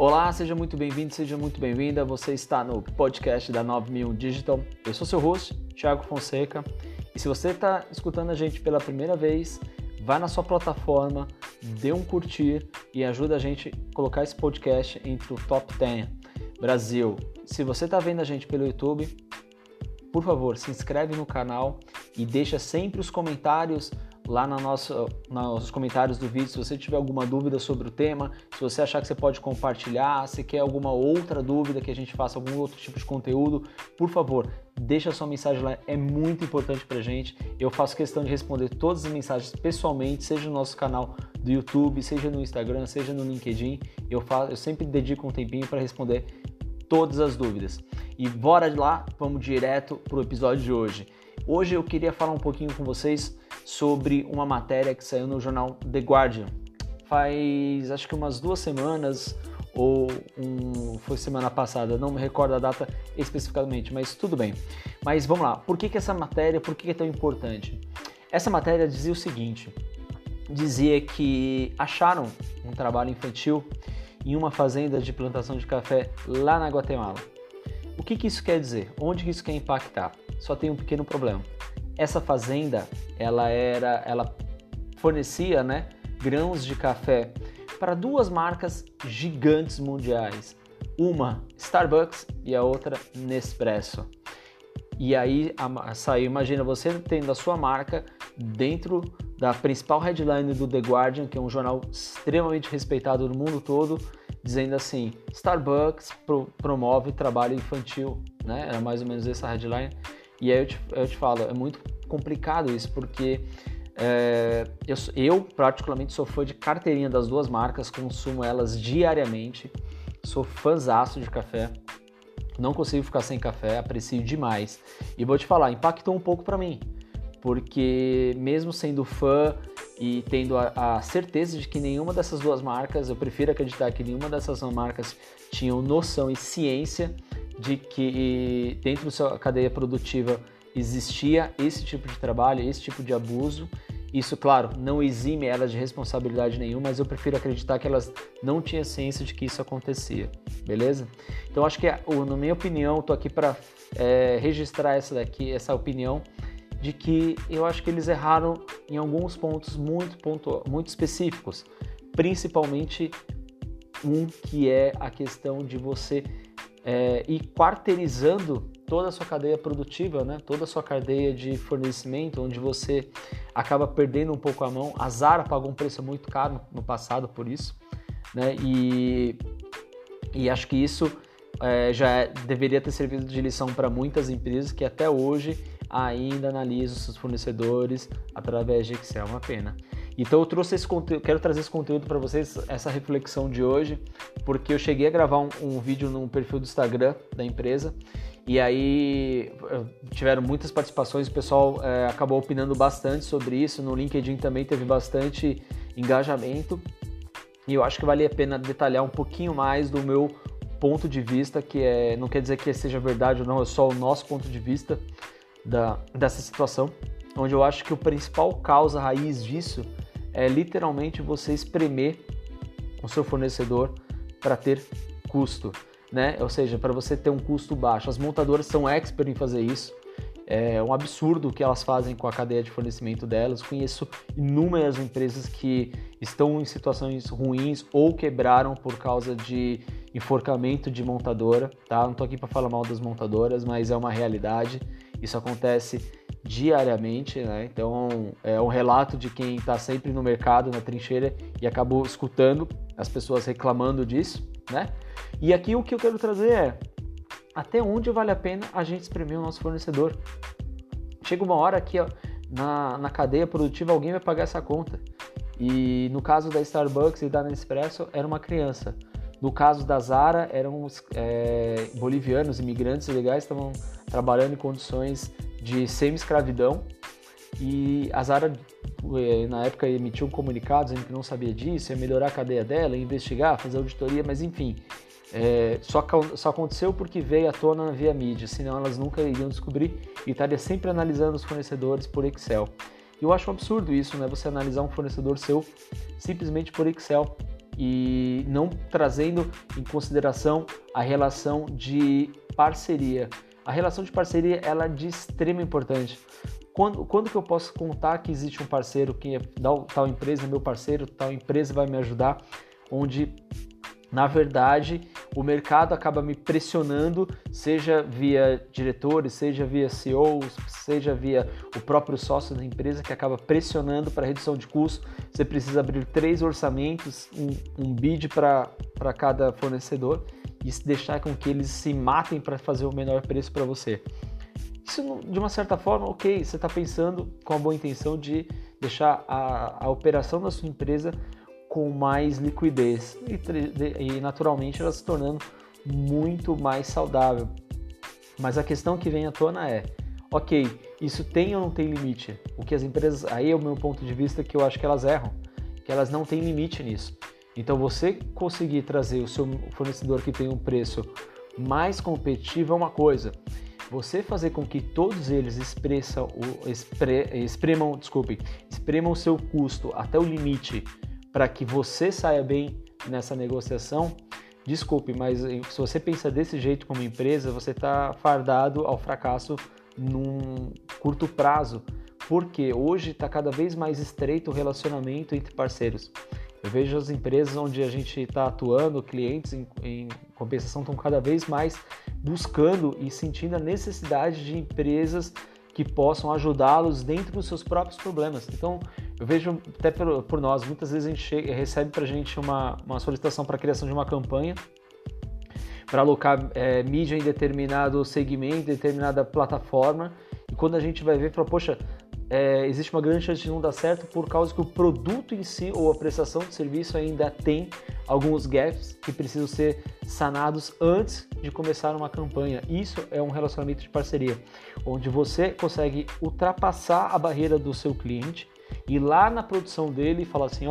Olá, seja muito bem-vindo, seja muito bem-vinda. Você está no podcast da 9001 Digital. Eu sou seu host, Thiago Fonseca. E se você está escutando a gente pela primeira vez, vai na sua plataforma, dê um curtir e ajuda a gente a colocar esse podcast entre o Top 10 Brasil. Se você está vendo a gente pelo YouTube, por favor, se inscreve no canal e deixa sempre os comentários lá nos comentários do vídeo, se você tiver alguma dúvida sobre o tema, se você achar que você pode compartilhar, se quer alguma outra dúvida que a gente faça, algum outro tipo de conteúdo, por favor, deixa a sua mensagem lá, é muito importante pra gente. Eu faço questão de responder todas as mensagens pessoalmente, seja no nosso canal do YouTube, seja no Instagram, seja no LinkedIn, eu sempre dedico um tempinho para responder todas as dúvidas. E bora lá, vamos direto pro episódio de hoje. Hoje eu queria falar um pouquinho com vocês sobre uma matéria que saiu no jornal The Guardian. Faz acho que umas 2 semanas, foi semana passada, não me recordo a data especificamente, mas tudo bem. Mas vamos lá, por que essa matéria é tão importante? Essa matéria dizia o seguinte, dizia que acharam um trabalho infantil em uma fazenda de plantação de café lá na Guatemala. O que isso quer dizer? Onde que isso quer impactar? Só tem um pequeno problema. Essa fazenda, ela fornecia, né, grãos de café para 2 marcas gigantes mundiais. Uma Starbucks e a outra Nespresso. E aí, imagina você tendo a sua marca dentro da principal headline do The Guardian, que é um jornal extremamente respeitado no mundo todo, dizendo assim, Starbucks promove trabalho infantil, né? Era mais ou menos essa headline. E aí eu te falo, é muito complicado isso, porque eu particularmente sou fã de carteirinha das 2 marcas, consumo elas diariamente, sou fãzaço de café, não consigo ficar sem café, aprecio demais. E vou te falar, impactou um pouco para mim, porque mesmo sendo fã e tendo a certeza de que nenhuma dessas 2 marcas, eu prefiro acreditar que nenhuma dessas 2 marcas tinham noção e ciência de que dentro da sua cadeia produtiva existia esse tipo de trabalho, esse tipo de abuso. Isso, claro, não exime elas de responsabilidade nenhuma, mas eu prefiro acreditar que elas não tinham ciência de que isso acontecia, beleza? Então, acho que, na minha opinião, estou aqui para registrar essa opinião, de que eu acho que eles erraram em alguns pontos muito específicos, principalmente que é a questão de você ir quarteirizando toda a sua cadeia produtiva, né? Toda a sua cadeia de fornecimento, onde você acaba perdendo um pouco a mão. A Zara pagou um preço muito caro no passado por isso, né? E acho que isso deveria ter servido de lição para muitas empresas que até hoje ainda analisam seus fornecedores através de Excel, uma pena. Então eu trouxe esse conteúdo, quero trazer esse conteúdo para vocês, essa reflexão de hoje, porque eu cheguei a gravar um vídeo no perfil do Instagram da empresa e aí tiveram muitas participações, o pessoal acabou opinando bastante sobre isso, no LinkedIn também teve bastante engajamento e eu acho que vale a pena detalhar um pouquinho mais do meu ponto de vista, que não quer dizer que seja verdade ou não, é só o nosso ponto de vista dessa situação, onde eu acho que a principal causa, a raiz disso é literalmente você espremer o seu fornecedor para ter custo, né? Ou seja, para você ter um custo baixo. As montadoras são expert em fazer isso. É um absurdo o que elas fazem com a cadeia de fornecimento delas. Conheço inúmeras empresas que estão em situações ruins ou quebraram por causa de enforcamento de montadora, tá? Não estou aqui para falar mal das montadoras, mas é uma realidade. Isso acontece diariamente, né? Então é um relato de quem está sempre no mercado, na trincheira, e acabou escutando as pessoas reclamando disso, né? E aqui o que eu quero trazer é até onde vale a pena a gente espremer o nosso fornecedor. Chega uma hora que na cadeia produtiva alguém vai pagar essa conta. E no caso da Starbucks e da Nespresso era uma criança. No caso da Zara eram bolivianos, imigrantes ilegais, estavam trabalhando em condições de semi-escravidão, e a Zara na época emitiu um comunicado dizendo que não sabia disso, ia melhorar a cadeia dela, ia investigar, fazer auditoria, mas enfim, só aconteceu porque veio à tona via mídia, senão elas nunca iriam descobrir e estaria sempre analisando os fornecedores por Excel. Eu acho um absurdo isso, né? Você analisar um fornecedor seu simplesmente por Excel. e não trazendo em consideração a relação de parceria. A relação de parceria, ela é de extrema importância. Quando que eu posso contar que existe um parceiro, que é tal empresa é meu parceiro, tal empresa vai me ajudar, onde, na verdade, o mercado acaba me pressionando, seja via diretores, seja via CEOs, seja via o próprio sócio da empresa, que acaba pressionando para redução de custo. Você precisa abrir 3 orçamentos, um bid para cada fornecedor e deixar com que eles se matem para fazer o menor preço para você. Isso, de uma certa forma, ok, você está pensando com a boa intenção de deixar a operação da sua empresa com mais liquidez e naturalmente ela se tornando muito mais saudável. Mas a questão que vem à tona é, ok, isso tem ou não tem limite? O que as empresas, aí é o meu ponto de vista que eu acho que elas erram, que elas não têm limite nisso. Então você conseguir trazer o seu fornecedor que tem um preço mais competitivo é uma coisa. Você fazer com que todos eles exprimam o seu custo até o limite, para que você saia bem nessa negociação, desculpe, mas se você pensa desse jeito como empresa, você está fardado ao fracasso num curto prazo, porque hoje está cada vez mais estreito o relacionamento entre parceiros. Eu vejo as empresas onde a gente está atuando, clientes em compensação estão cada vez mais buscando e sentindo a necessidade de empresas que possam ajudá-los dentro dos seus próprios problemas. Então, eu vejo até por nós, muitas vezes a gente recebe para a gente uma solicitação para a criação de uma campanha para alocar mídia em determinado segmento, determinada plataforma, e quando a gente vai ver, fala, poxa, existe uma grande chance de não dar certo por causa que o produto em si ou a prestação de serviço ainda tem alguns gaps que precisam ser sanados antes de começar uma campanha. Isso é um relacionamento de parceria, onde você consegue ultrapassar a barreira do seu cliente e lá na produção dele falar assim,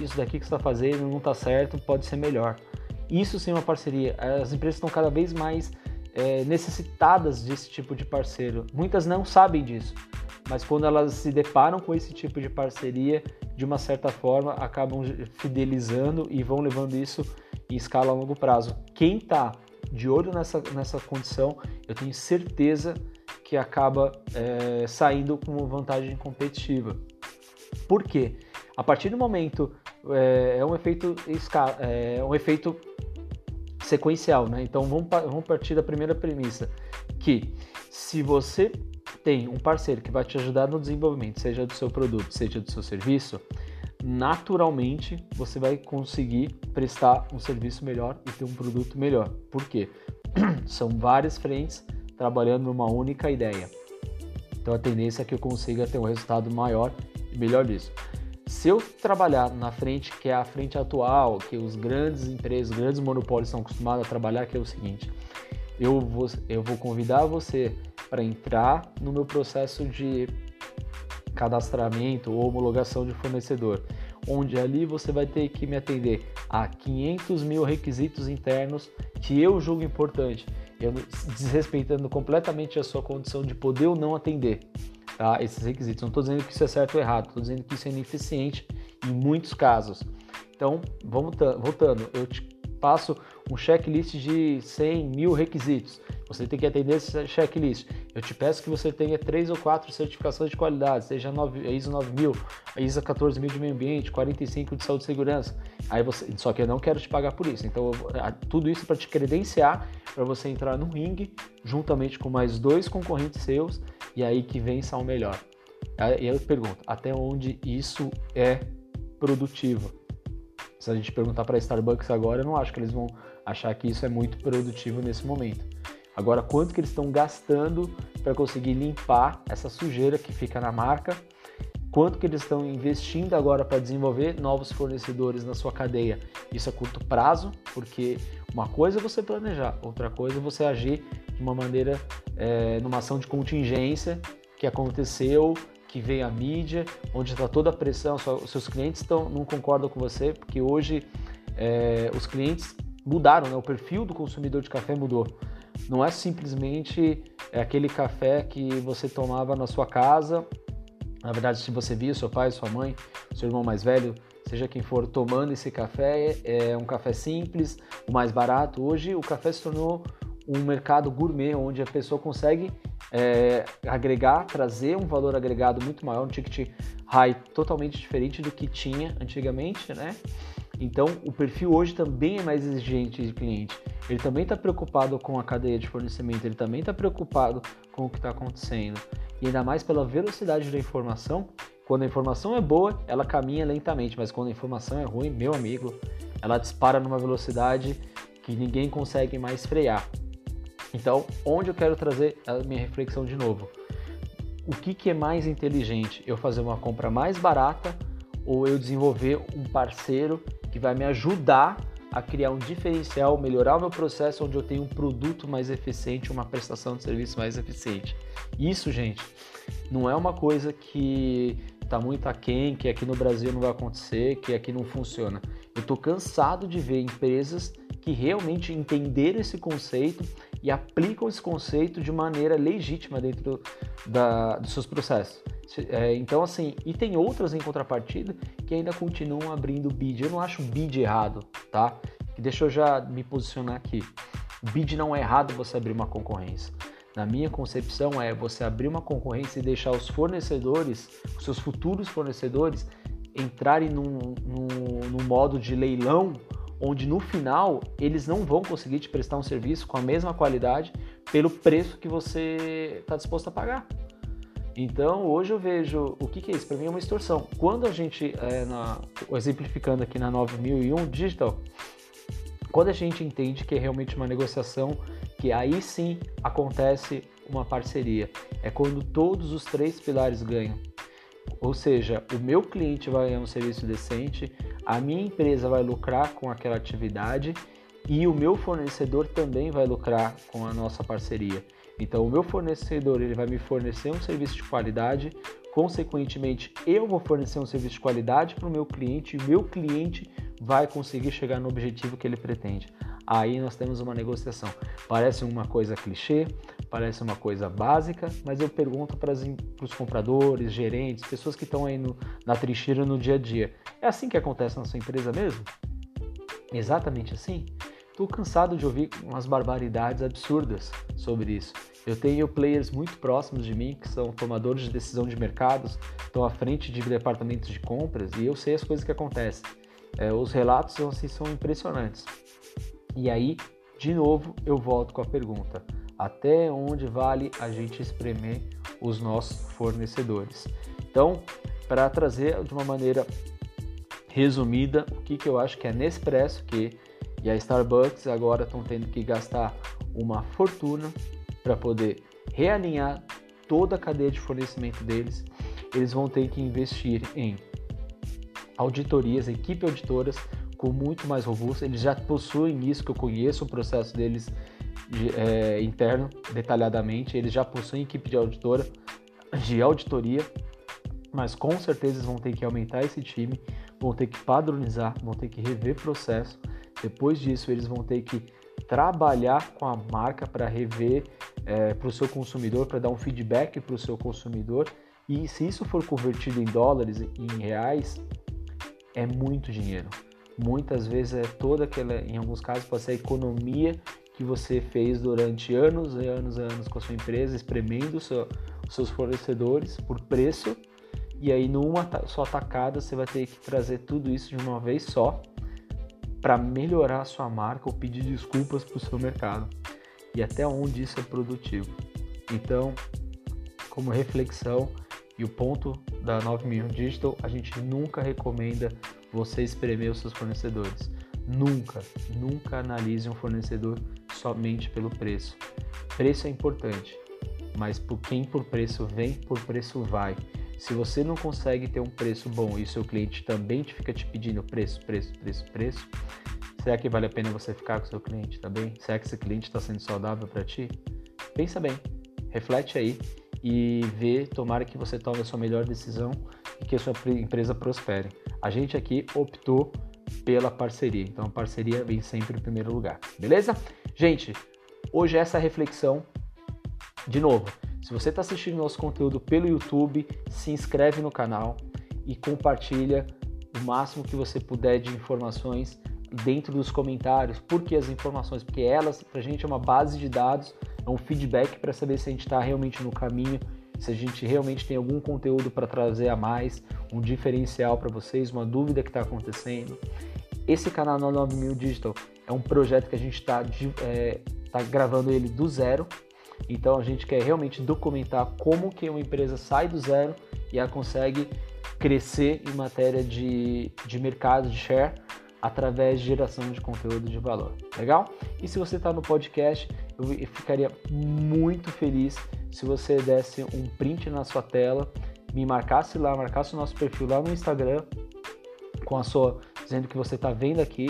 isso daqui que você está fazendo não está certo, pode ser melhor. Isso sim é uma parceria. As empresas estão cada vez mais necessitadas desse tipo de parceiro. Muitas não sabem disso, mas quando elas se deparam com esse tipo de parceria, de uma certa forma, acabam fidelizando e vão levando isso em escala a longo prazo. Quem está de olho nessa condição, eu tenho certeza que acaba saindo com uma vantagem competitiva. Por quê? A partir do momento, um efeito sequencial, né? Então, vamos partir da primeira premissa, que se você tem um parceiro que vai te ajudar no desenvolvimento, seja do seu produto, seja do seu serviço, naturalmente você vai conseguir prestar um serviço melhor e ter um produto melhor. Por quê? São várias frentes trabalhando numa única ideia. Então a tendência é que eu consiga ter um resultado maior e melhor disso. Se eu trabalhar na frente, que é a frente atual, que os grandes empresas, grandes monopólios estão acostumados a trabalhar, que é o seguinte, eu vou convidar você para entrar no meu processo de cadastramento ou homologação de fornecedor, onde ali você vai ter que me atender a 500.000 requisitos internos que eu julgo importante, eu desrespeitando completamente a sua condição de poder ou não atender, tá? Esses requisitos. Não estou dizendo que isso é certo ou errado, estou dizendo que isso é ineficiente em muitos casos. Então, voltando, eu te passo um checklist de 100.000 requisitos. Você tem que atender esse checklist. Eu te peço que você tenha 3 ou 4 certificações de qualidade, seja a ISO 9000, a ISO 14000 de meio ambiente, 45 de saúde e segurança. Só que eu não quero te pagar por isso. Então, tudo isso para te credenciar, para você entrar no ringue, juntamente com mais 2 concorrentes seus, e aí que vença o melhor. E eu pergunto, até onde isso é produtivo? Se a gente perguntar para a Starbucks agora, eu não acho que eles vão achar que isso é muito produtivo nesse momento. Agora, quanto que eles estão gastando para conseguir limpar essa sujeira que fica na marca? Quanto que eles estão investindo agora para desenvolver novos fornecedores na sua cadeia? Isso a curto prazo, porque uma coisa é você planejar, outra coisa é você agir de uma maneira, numa ação de contingência que aconteceu, que veio à mídia, onde está toda a pressão, os seus clientes não concordam com você, porque hoje os clientes mudaram, né? O perfil do consumidor de café mudou. Não é simplesmente aquele café que você tomava na sua casa. Na verdade, se você via seu pai, sua mãe, seu irmão mais velho seja quem for tomando esse café, é um café simples, o mais barato. Hoje o café se tornou um mercado gourmet, onde a pessoa consegue agregar, trazer um valor agregado muito maior, um ticket high totalmente diferente do que tinha antigamente, né? Então o perfil hoje também é mais exigente de cliente, ele também está preocupado com a cadeia de fornecimento, ele também está preocupado com o que está acontecendo, e ainda mais pela velocidade da informação. Quando a informação é boa, ela caminha lentamente, mas quando a informação é ruim, meu amigo, ela dispara numa velocidade que ninguém consegue mais frear. Então, onde eu quero trazer a minha reflexão de novo? O que é mais inteligente? Eu fazer uma compra mais barata ou eu desenvolver um parceiro que vai me ajudar a criar um diferencial, melhorar o meu processo, onde eu tenho um produto mais eficiente, uma prestação de serviço mais eficiente? Isso, gente, não é uma coisa que está muito aquém, que aqui no Brasil não vai acontecer, que aqui não funciona. Eu estou cansado de ver empresas que realmente entenderam esse conceito e aplicam esse conceito de maneira legítima dentro dos seus processos. Então, assim, e tem outras em contrapartida que ainda continuam abrindo bid. Eu não acho bid errado, tá? Deixa eu já me posicionar aqui. Bid não é errado você abrir uma concorrência. Na minha concepção é você abrir uma concorrência e deixar os fornecedores, os seus futuros fornecedores, entrarem num modo de leilão, onde no final eles não vão conseguir te prestar um serviço com a mesma qualidade pelo preço que você está disposto a pagar. Então hoje eu vejo, o que é isso? Para mim é uma extorsão. Quando a gente, exemplificando aqui na 9001 Digital, quando a gente entende que é realmente uma negociação, que aí sim acontece uma parceria, é quando todos os três pilares ganham. Ou seja, o meu cliente vai ganhar um serviço decente, a minha empresa vai lucrar com aquela atividade e o meu fornecedor também vai lucrar com a nossa parceria. Então o meu fornecedor, ele vai me fornecer um serviço de qualidade, consequentemente eu vou fornecer um serviço de qualidade para o meu cliente e o meu cliente vai conseguir chegar no objetivo que ele pretende. Aí nós temos uma negociação. Parece uma coisa clichê, parece uma coisa básica, mas eu pergunto para os compradores, gerentes, pessoas que estão aí na trincheira no dia a dia. É assim que acontece na sua empresa mesmo? Exatamente assim? Estou cansado de ouvir umas barbaridades absurdas sobre isso. Eu tenho players muito próximos de mim, que são tomadores de decisão de mercados, estão à frente de departamentos de compras, e eu sei as coisas que acontecem. Os relatos assim, são impressionantes. E aí, de novo, eu volto com a pergunta: até onde vale a gente espremer os nossos fornecedores? Então, para trazer de uma maneira resumida, o que eu acho que é Nespresso, que e a Starbucks agora estão tendo que gastar uma fortuna para poder realinhar toda a cadeia de fornecimento deles. Eles vão ter que investir em auditorias, equipe auditoras com muito mais robusta. Eles já possuem isso, que eu conheço o processo deles interno detalhadamente. Eles já possuem equipe de auditoria, mas com certeza eles vão ter que aumentar esse time, vão ter que padronizar, vão ter que rever processo. Depois disso, eles vão ter que trabalhar com a marca para rever para o seu consumidor, para dar um feedback para o seu consumidor. E se isso for convertido em dólares e em reais, é muito dinheiro. Muitas vezes é toda aquela, em alguns casos, pode ser a economia que você fez durante anos e anos e anos com a sua empresa, espremendo os seus fornecedores por preço. E aí, numa só tacada, você vai ter que trazer tudo isso de uma vez só, para melhorar a sua marca ou pedir desculpas para o seu mercado, e até onde isso é produtivo. Então, como reflexão e o ponto da 9001 Digital, a gente nunca recomenda você espremer os seus fornecedores. Nunca analise um fornecedor somente pelo preço. Preço é importante, mas por quem por preço vem, por preço vai. Se você não consegue ter um preço bom e o seu cliente também fica te pedindo preço, será que vale a pena você ficar com o seu cliente também? Será que esse cliente está sendo saudável para ti? Pensa bem, reflete aí e vê, tomara que você tome a sua melhor decisão e que a sua empresa prospere. A gente aqui optou pela parceria, então a parceria vem sempre em primeiro lugar, beleza? Gente, hoje é essa reflexão de novo. Se você está assistindo nosso conteúdo pelo YouTube, se inscreve no canal e compartilha máximo que você puder de informações dentro dos comentários. Por que as informações? Porque elas, pra gente, é uma base de dados, é um feedback para saber se a gente está realmente no caminho, se a gente realmente tem algum conteúdo para trazer a mais, um diferencial para vocês, uma dúvida que está acontecendo. Esse canal 9001 Digital é um projeto que a gente está gravando ele do zero, então a gente quer realmente documentar como que uma empresa sai do zero e ela consegue crescer em matéria de mercado, de share, através de geração de conteúdo de valor, legal? E se você está no podcast, eu ficaria muito feliz se você desse um print na sua tela, me marcasse lá, marcasse o nosso perfil lá no Instagram, com a sua, dizendo que você está vendo aqui,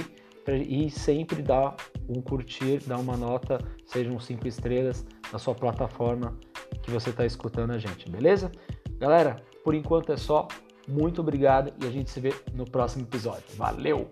e sempre dá um curtir, dá uma nota, sejam 5 estrelas na sua plataforma que você está escutando a gente, beleza? Galera, por enquanto é só, muito obrigado e a gente se vê no próximo episódio. Valeu!